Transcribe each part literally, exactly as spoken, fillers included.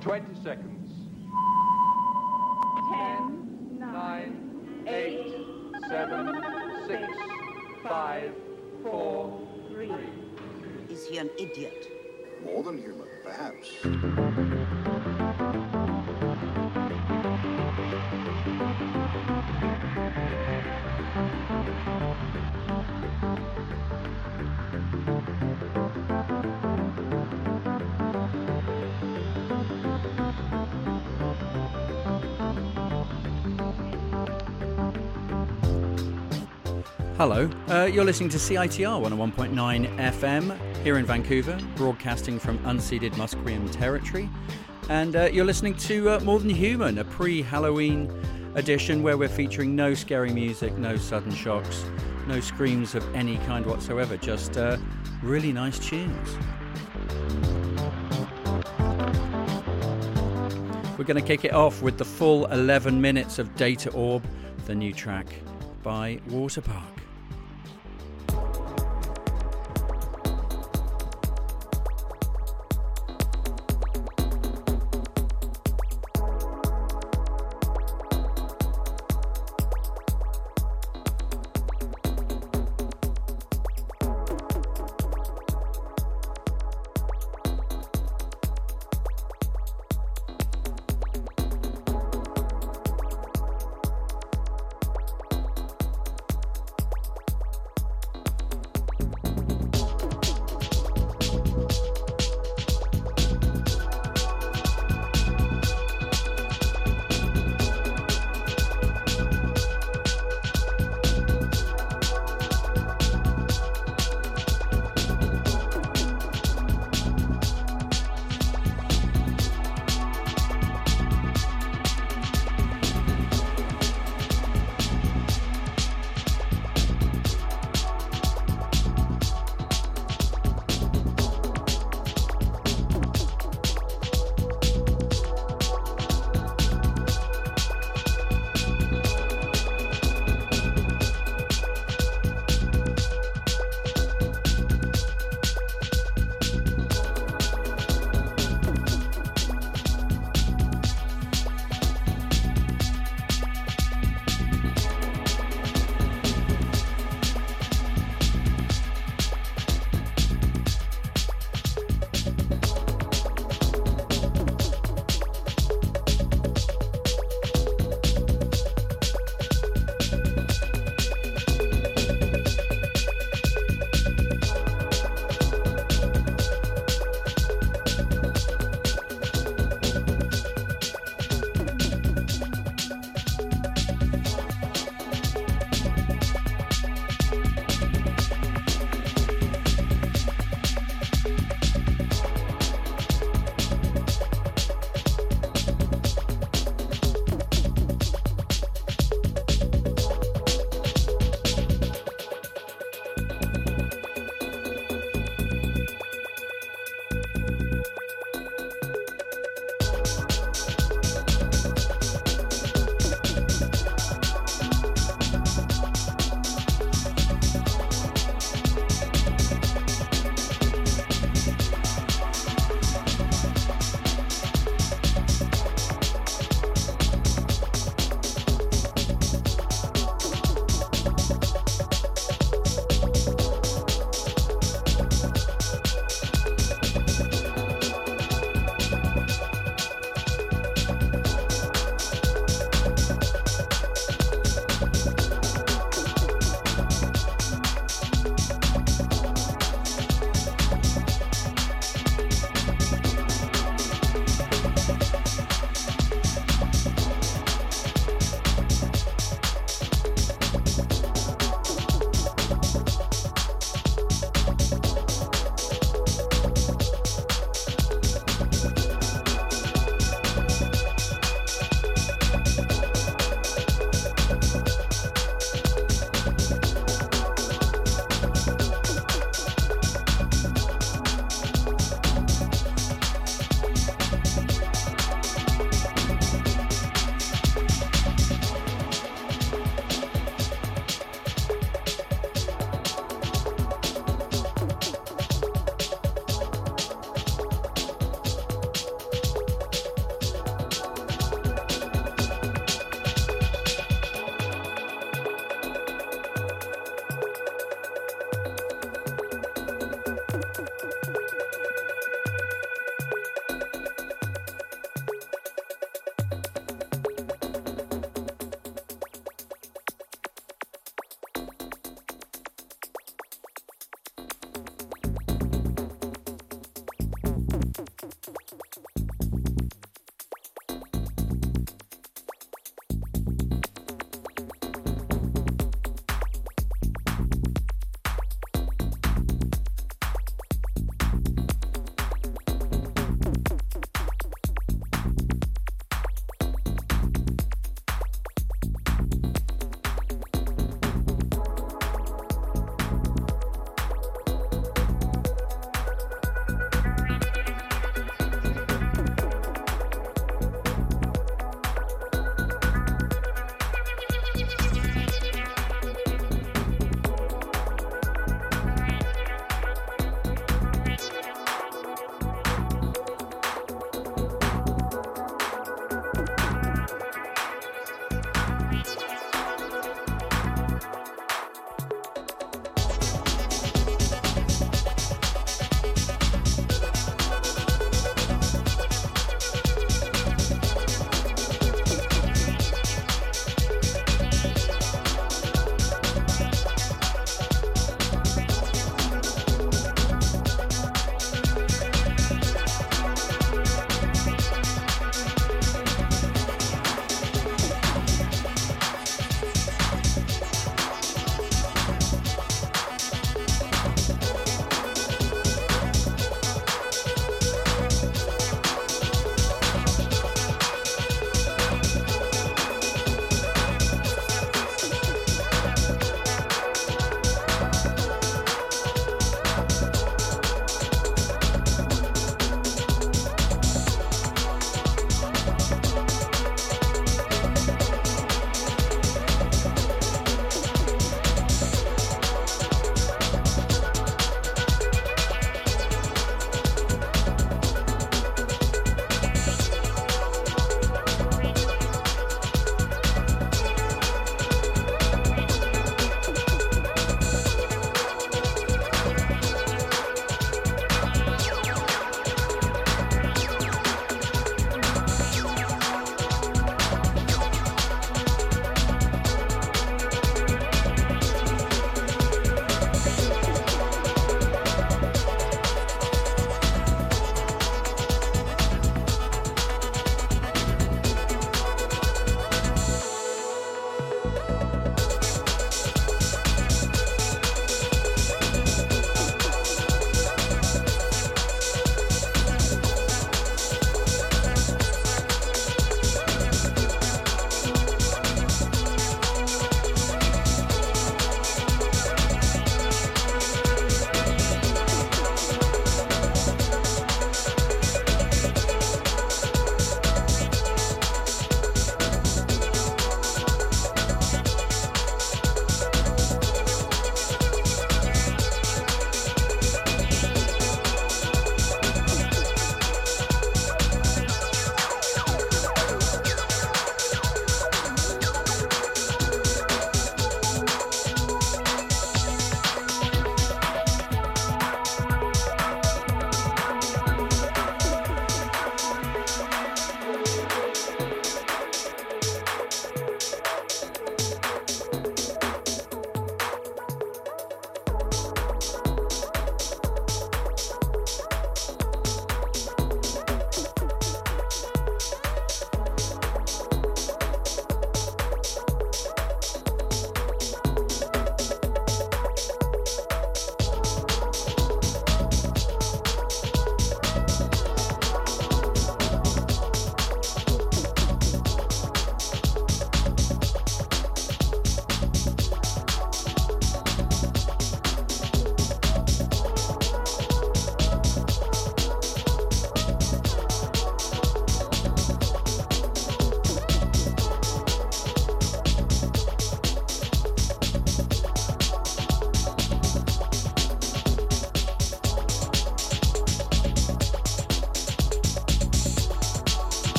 Twenty seconds. Ten, nine, eight, seven, six, five, four, three. Is he an idiot? More than human, perhaps. Hello, uh, you're listening to C I T R one oh one point nine F M here in Vancouver, broadcasting from unceded Musqueam territory. And uh, you're listening to uh, More Than Human, a pre-Halloween edition where we're featuring no scary music, no sudden shocks, no screams of any kind whatsoever, just uh, really nice tunes. We're going to kick it off with the full eleven minutes of Data Orb, the new track by Waterpark.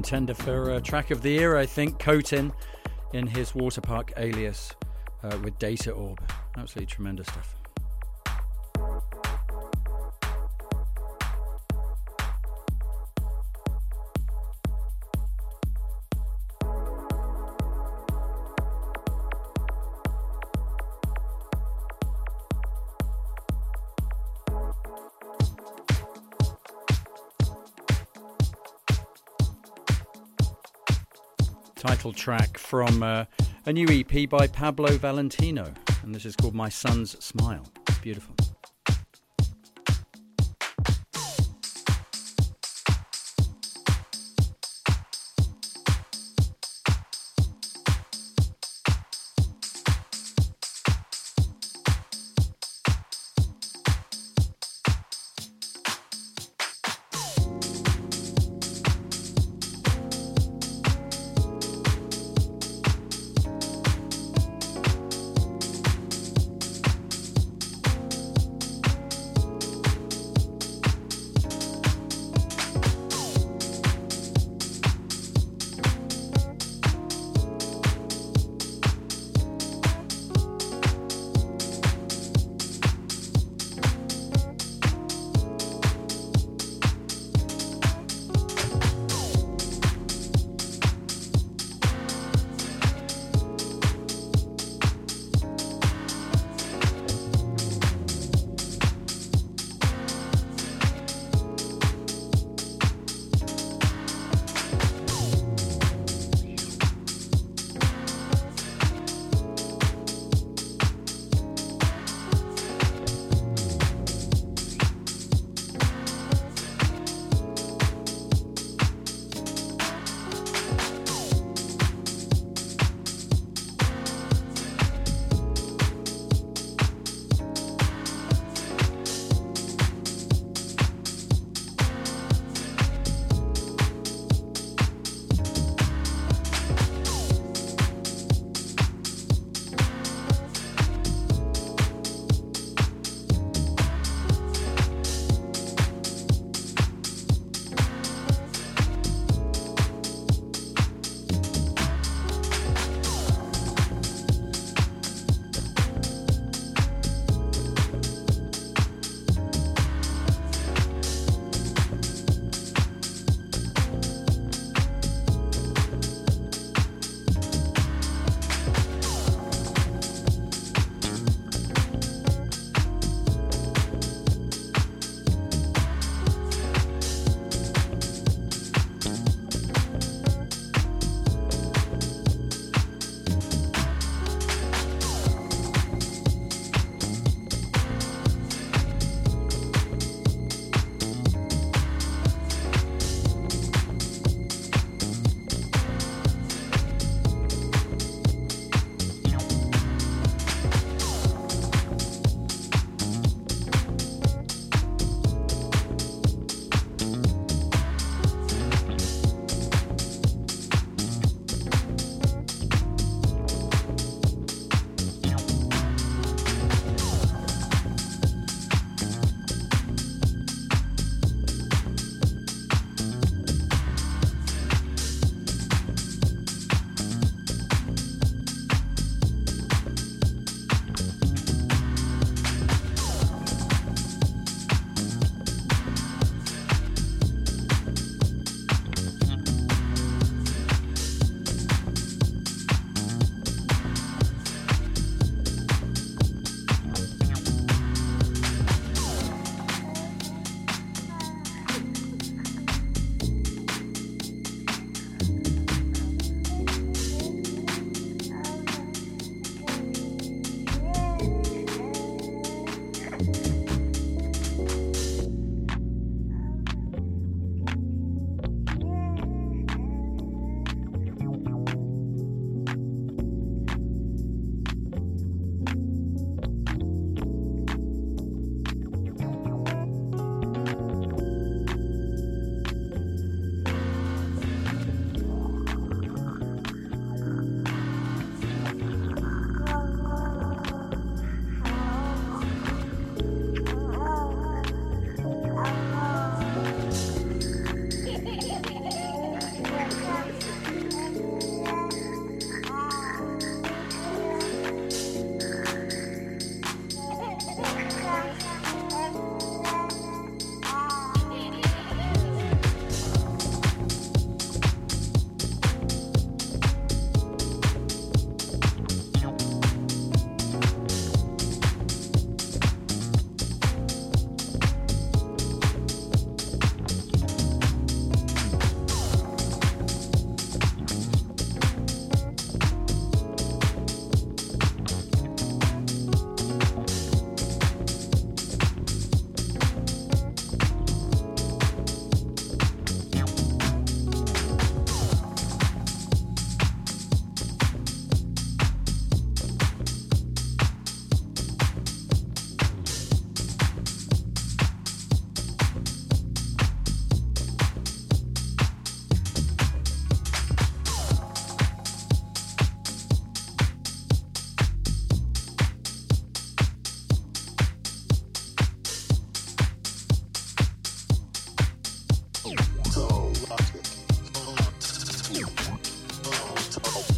contender for uh, track of the year, I think, Cotin in his Waterpark alias uh, with Data Orb. Absolutely tremendous stuff. Title track from uh, a new E P by Pablo Valentino, and this is called My Son's Smile. It's beautiful.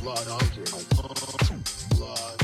blood object, blood, blood object, blood, blood.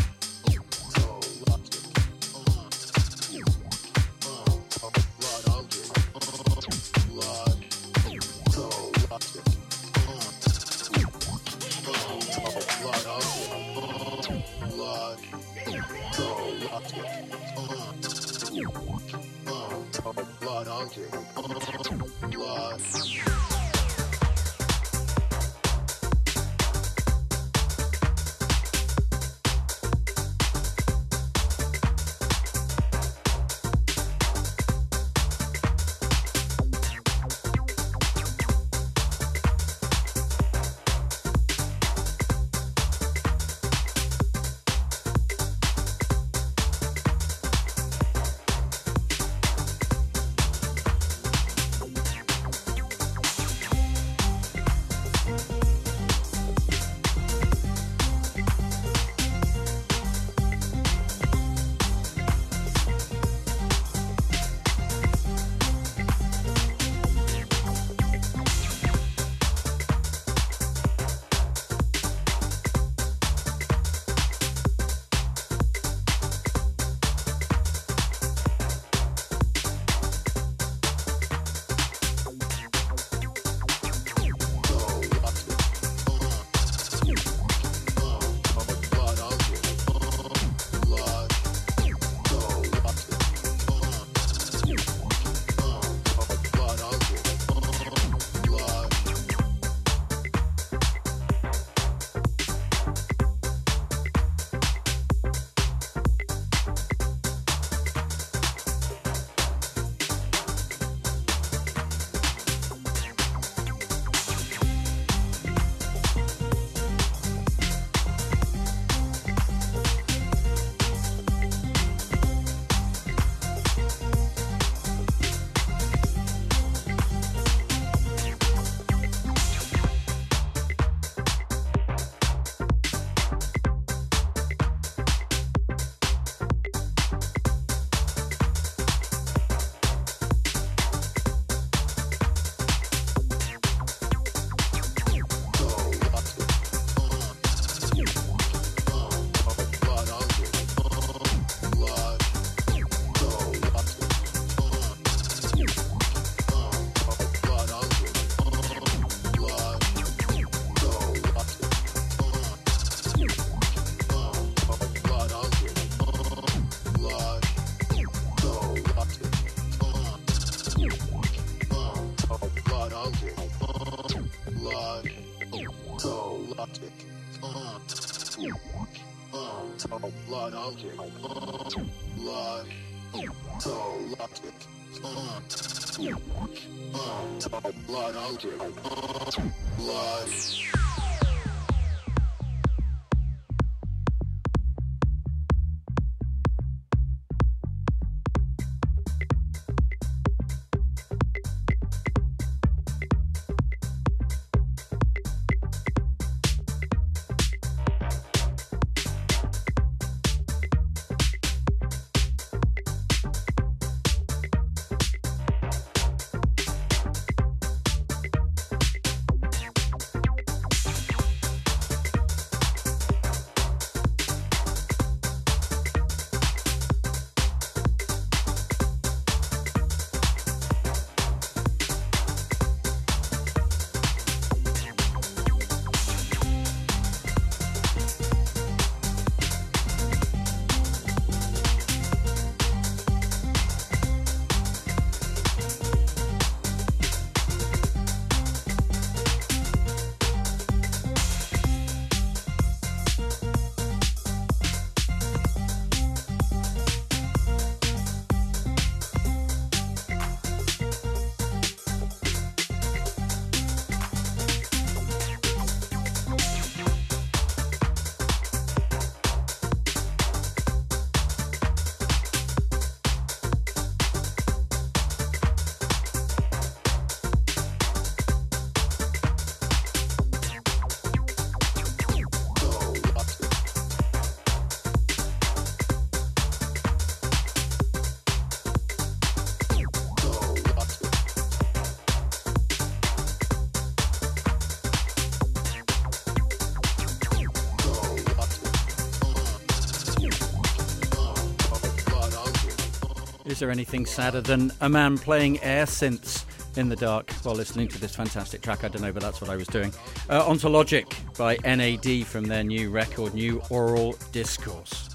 Is there anything sadder than a man playing air synths in the dark while listening to this fantastic track? I don't know, but that's what I was doing. Uh, OntoLogic by N A D from their new record, New Oral Discourse.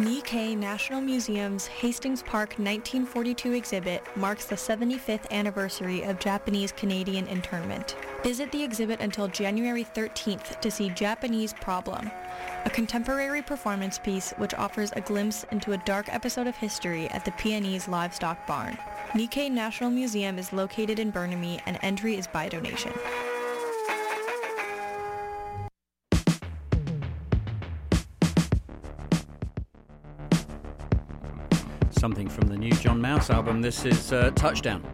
Nikkei National Museum's Hastings Park nineteen forty-two exhibit marks the seventy-fifth anniversary of Japanese-Canadian internment. Visit the exhibit until January thirteenth to see Japanese Problem, a contemporary performance piece which offers a glimpse into a dark episode of history at the P N E's livestock barn. Nikkei National Museum is located in Burnaby and entry is by donation. Something from the new John Mouse album. This is uh, Touchdown.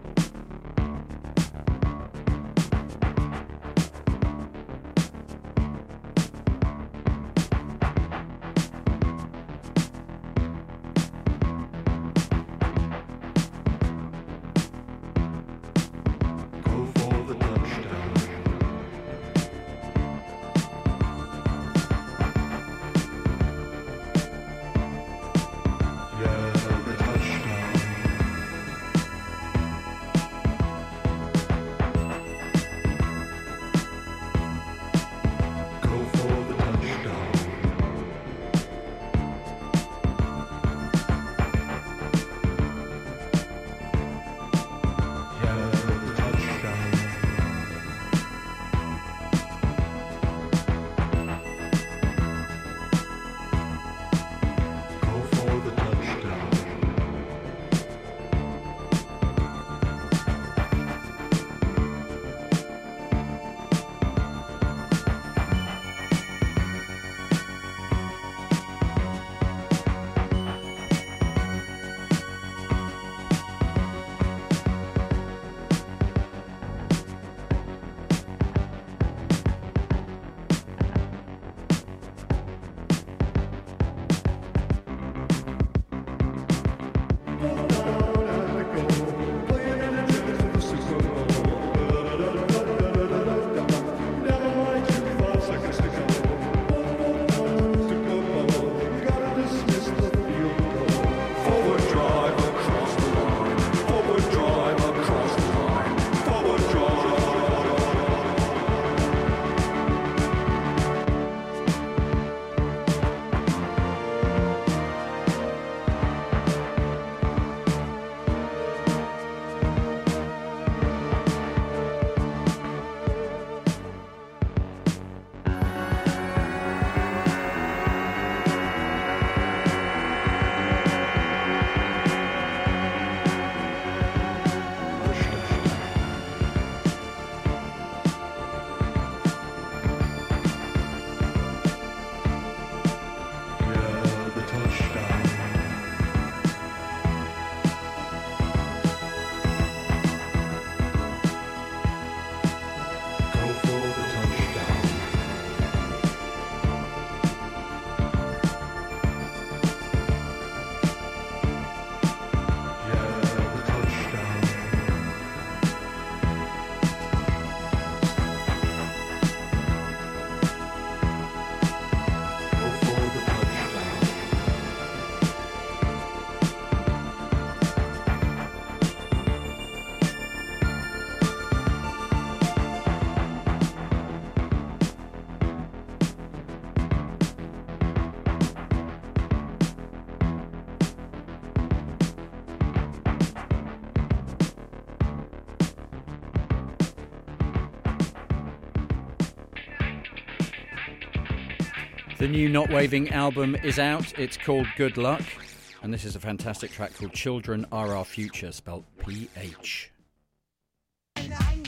The new Not Waving album is out. It's called Good Luck. And this is a fantastic track called Children Are Our Future, spelled P H. And I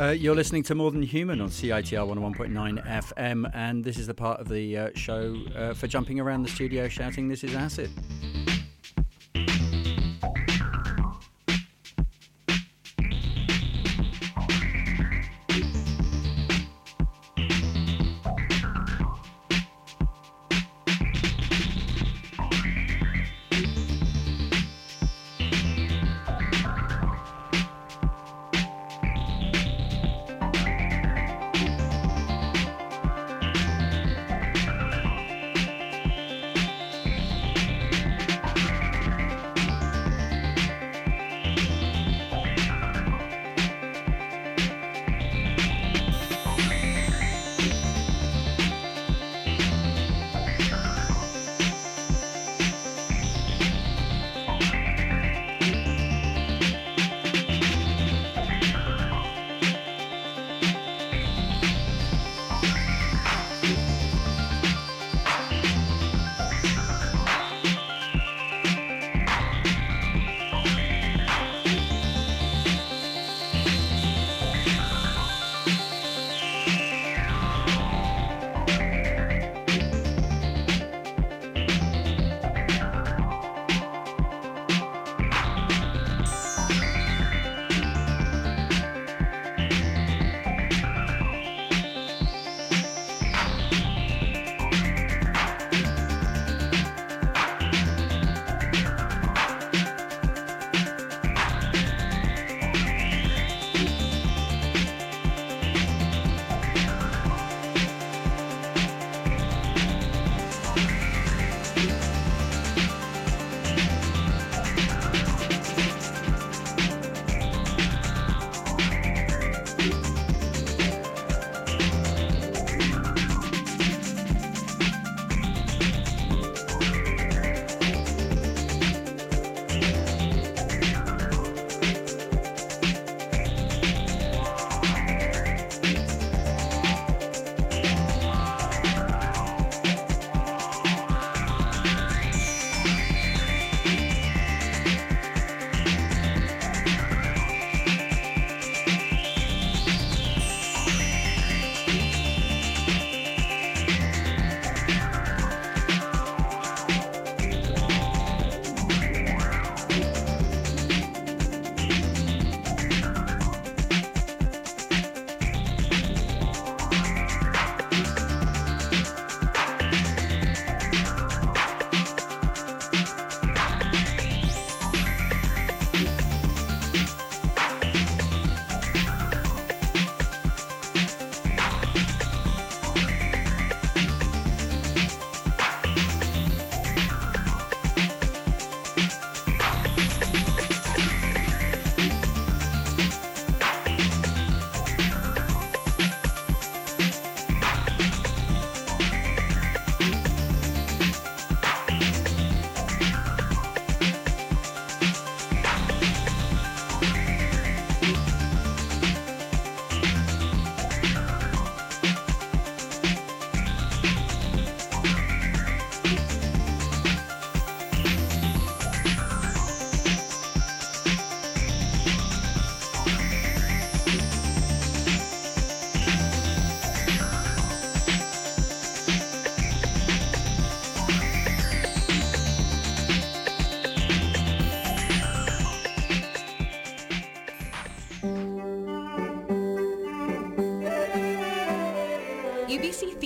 Uh, you're listening to More Than Human on C I T R one oh one point nine F M, and this is the part of the uh, show uh, for jumping around the studio shouting, "This is acid."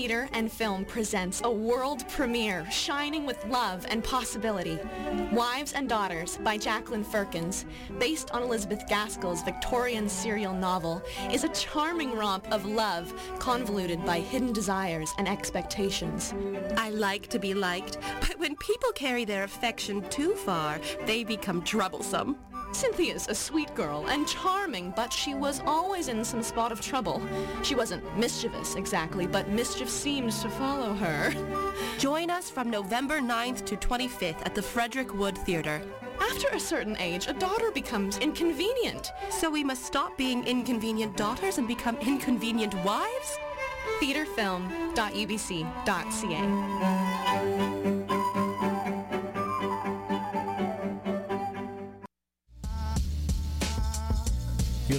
Theater and Film presents a world premiere shining with love and possibility, Wives and Daughters by Jacqueline Firkins, based on Elizabeth Gaskell's Victorian serial novel, is a charming romp of love convoluted by hidden desires and expectations. I like to be liked, but when people carry their affection too far, they become troublesome. Cynthia's a sweet girl and charming, but she was always in some spot of trouble. She wasn't mischievous exactly, but mischief seems to follow her. Join us from November ninth to twenty-fifth at the Frederick Wood Theater. After a certain age, a daughter becomes inconvenient. So we must stop being inconvenient daughters and become inconvenient wives? theaterfilm dot u b c dot c a You're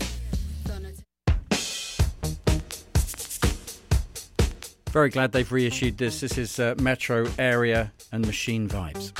Very glad they've reissued this. This is uh, Metro Area and Machine Vibes.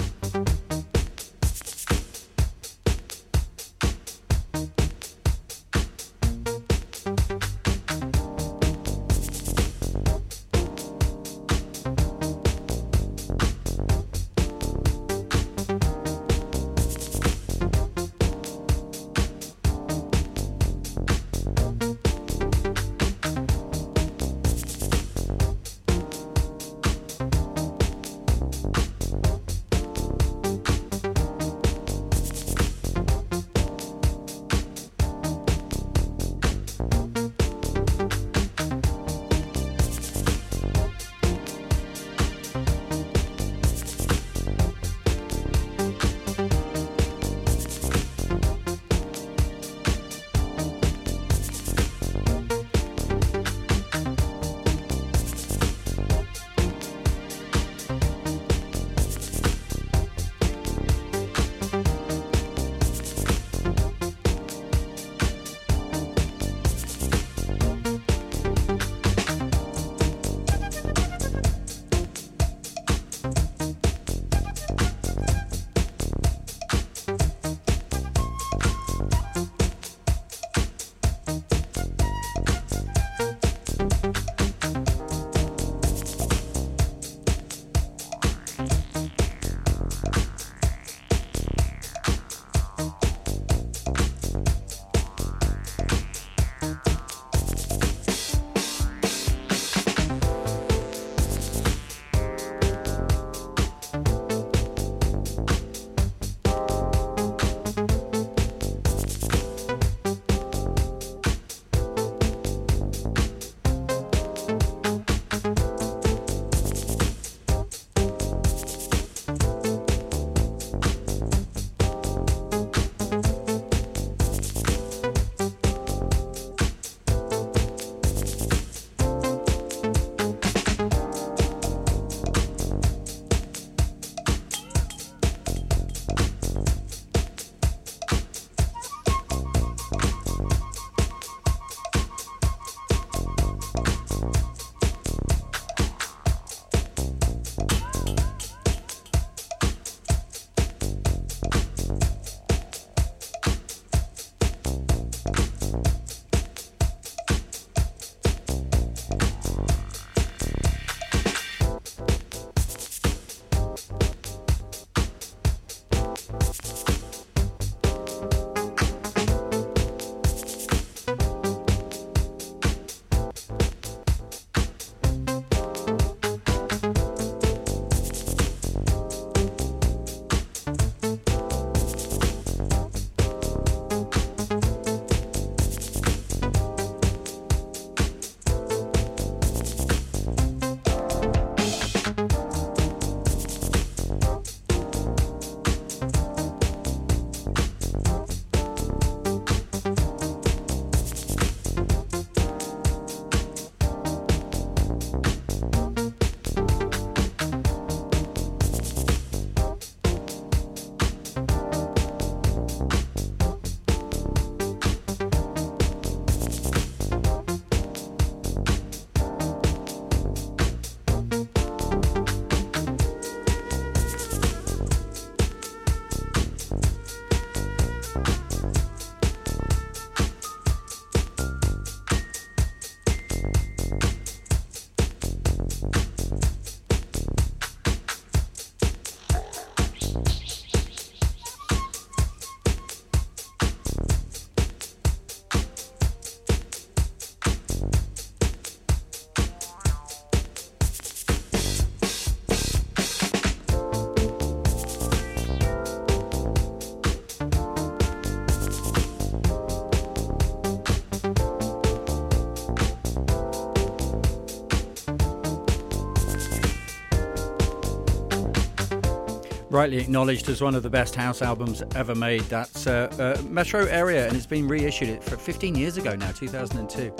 rightly acknowledged as one of the best house albums ever made. That's uh, uh, Metro Area, and it's been reissued it for fifteen years ago now, two thousand two.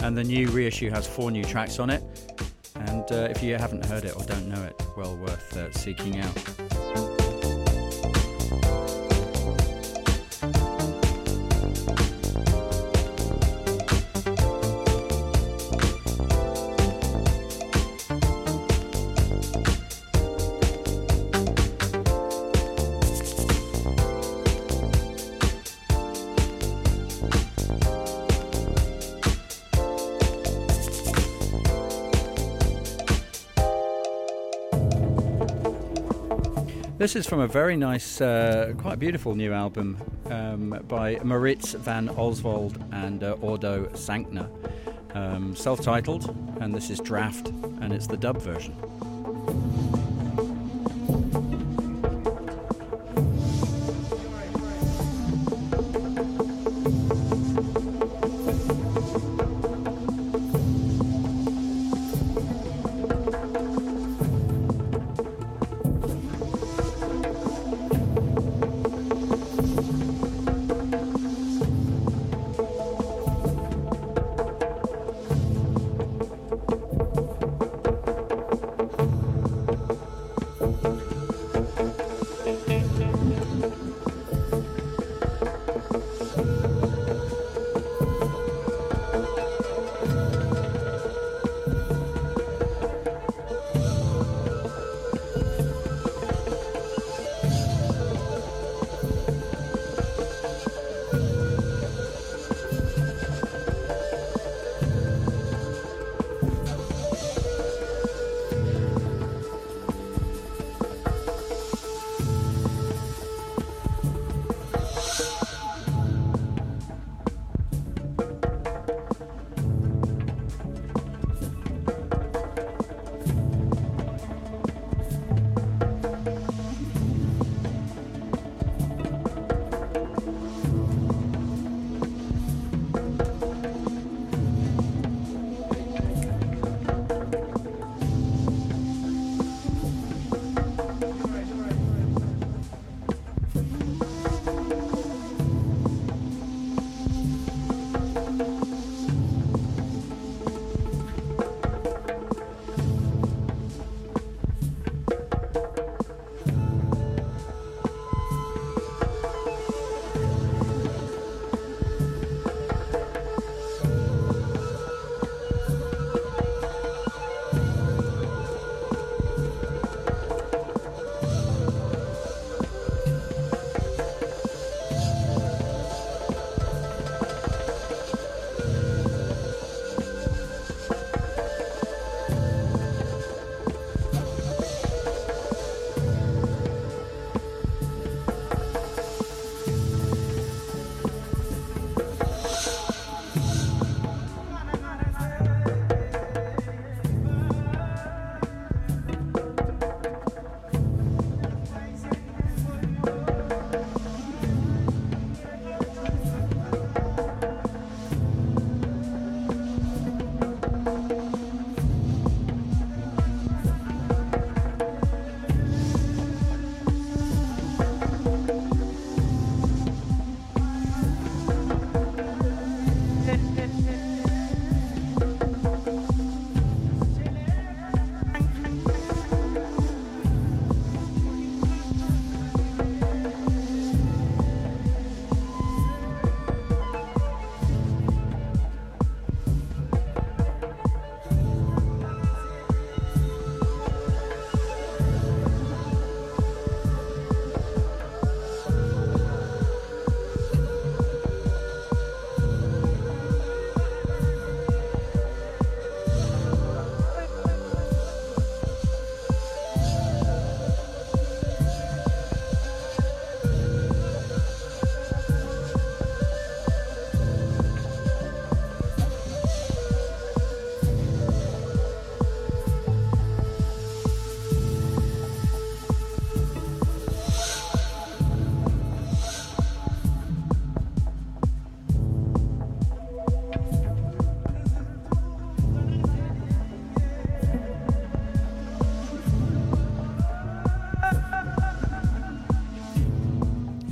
And the new reissue has four new tracks on it. And uh, if you haven't heard it or don't know it, well worth uh, seeking out. This is from a very nice, uh, quite beautiful new album um, by Moritz van Oswald and uh, Ordo Sankner, um, self-titled, and this is Draft, and it's the dub version.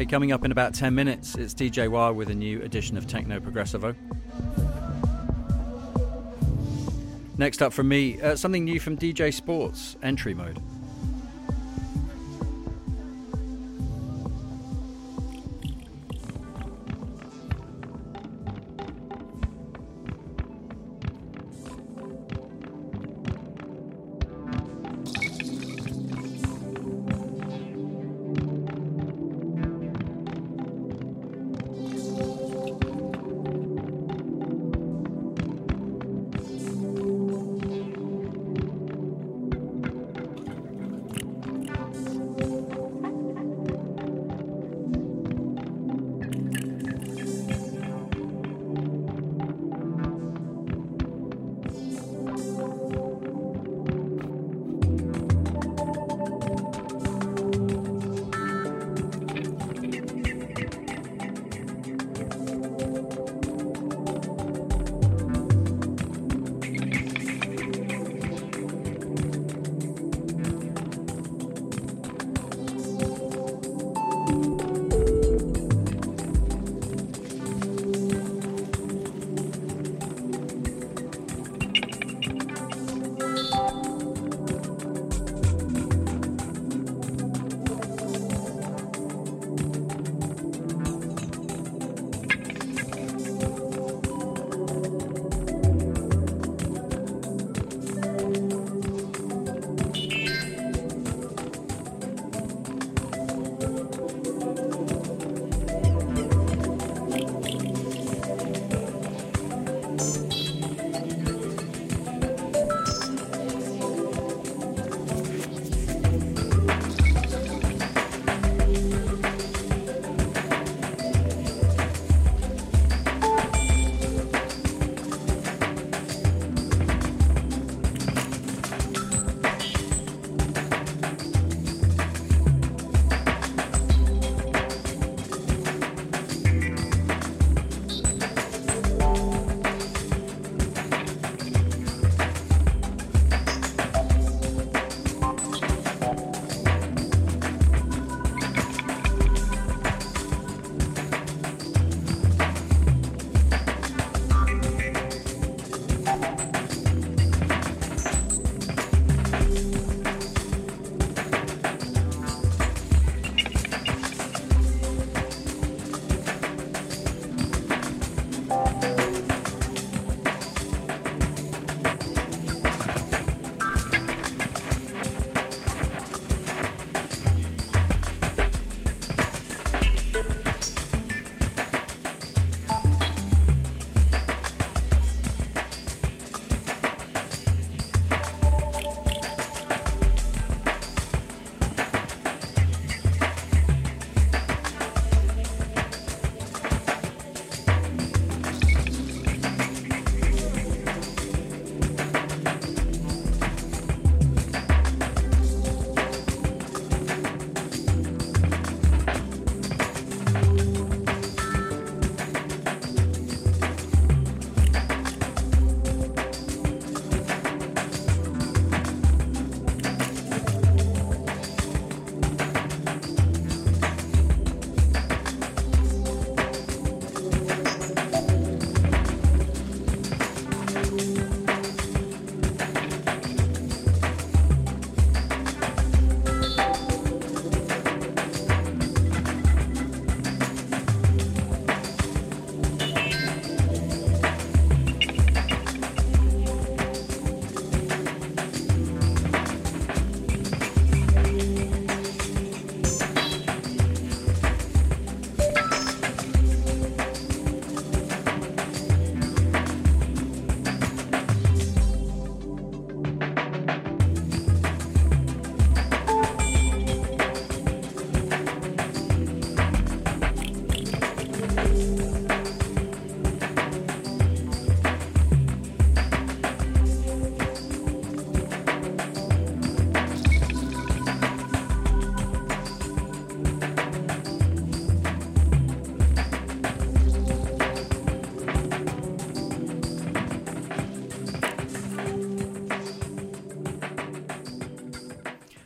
Hey, coming up in about ten minutes, it's D J Wild with a new edition of Techno Progressivo. Next up from me, uh, something new from D J Sports, Entry Mode.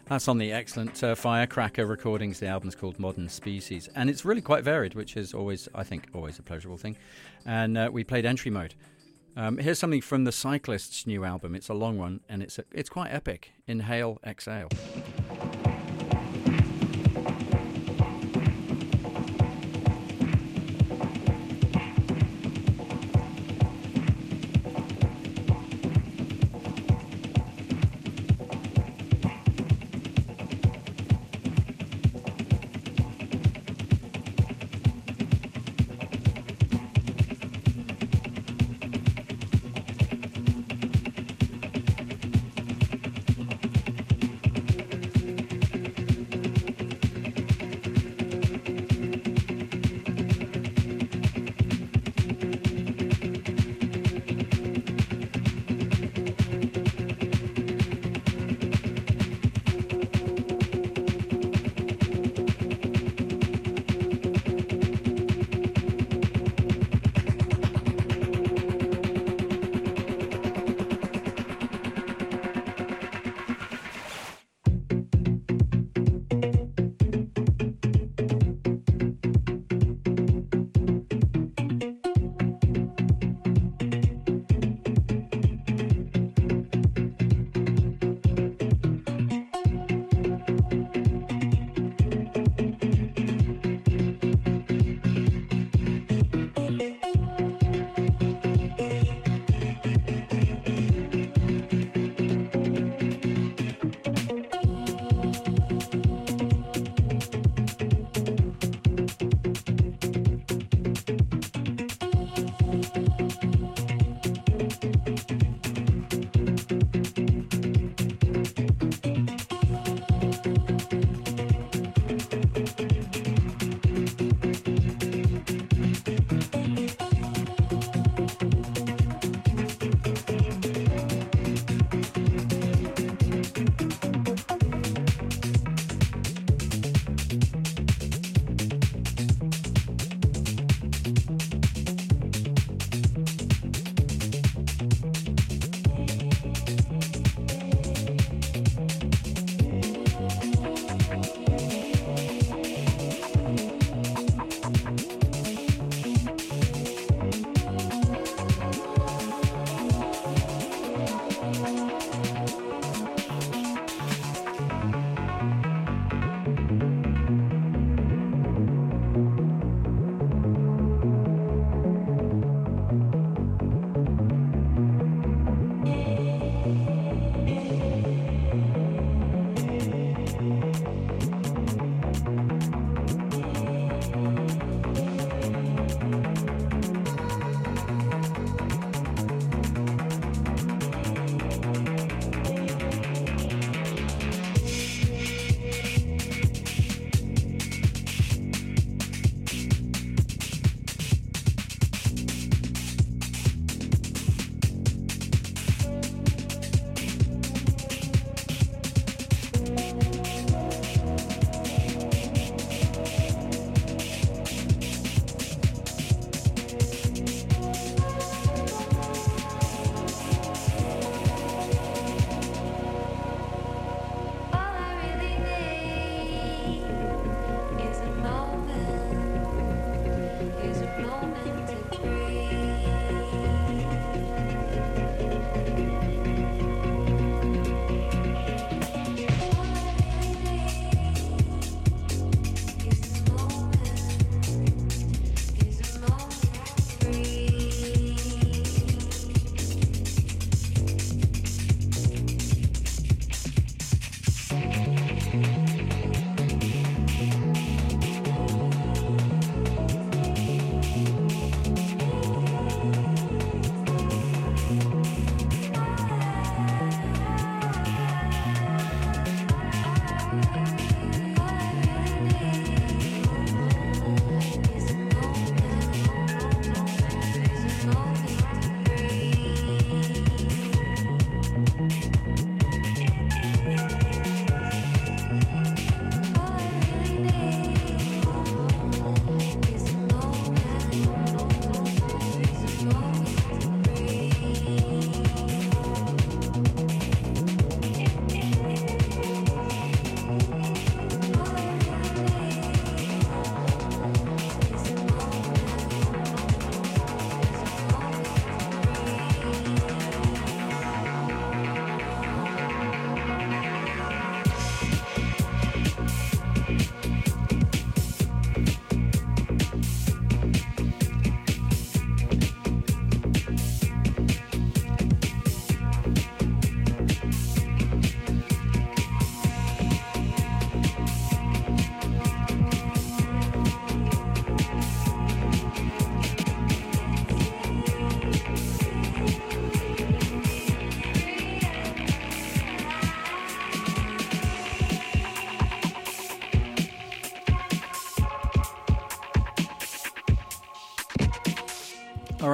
That's on the excellent uh, Firecracker recordings. The album's called Modern Species, and it's really quite varied, which is always, I think, always a pleasurable thing. And uh, we played Entry Mode. Um, here's something from the Cyclists' new album. It's a long one, and it's a, it's quite epic. Inhale, Exhale.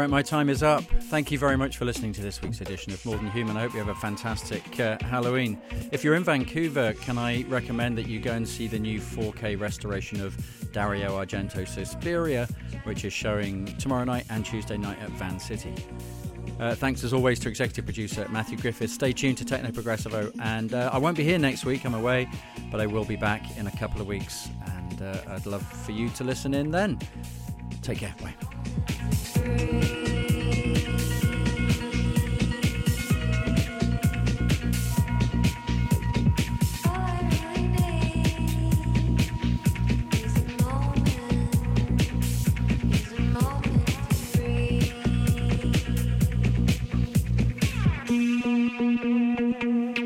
right, my time is up. Thank you very much for listening to this week's edition of More Than Human. I hope you have a fantastic uh, Halloween. If you're in Vancouver, can I recommend that you go and see the new four K restoration of Dario Argento's Suspiria, which is showing tomorrow night and Tuesday night at Van City. Uh, thanks as always to executive producer Matthew Griffiths. Stay tuned to Techno Progressivo, and uh, I won't be here next week, I'm away, but I will be back in a couple of weeks, and uh, I'd love for you to listen in then. Take care, bye. Thank you.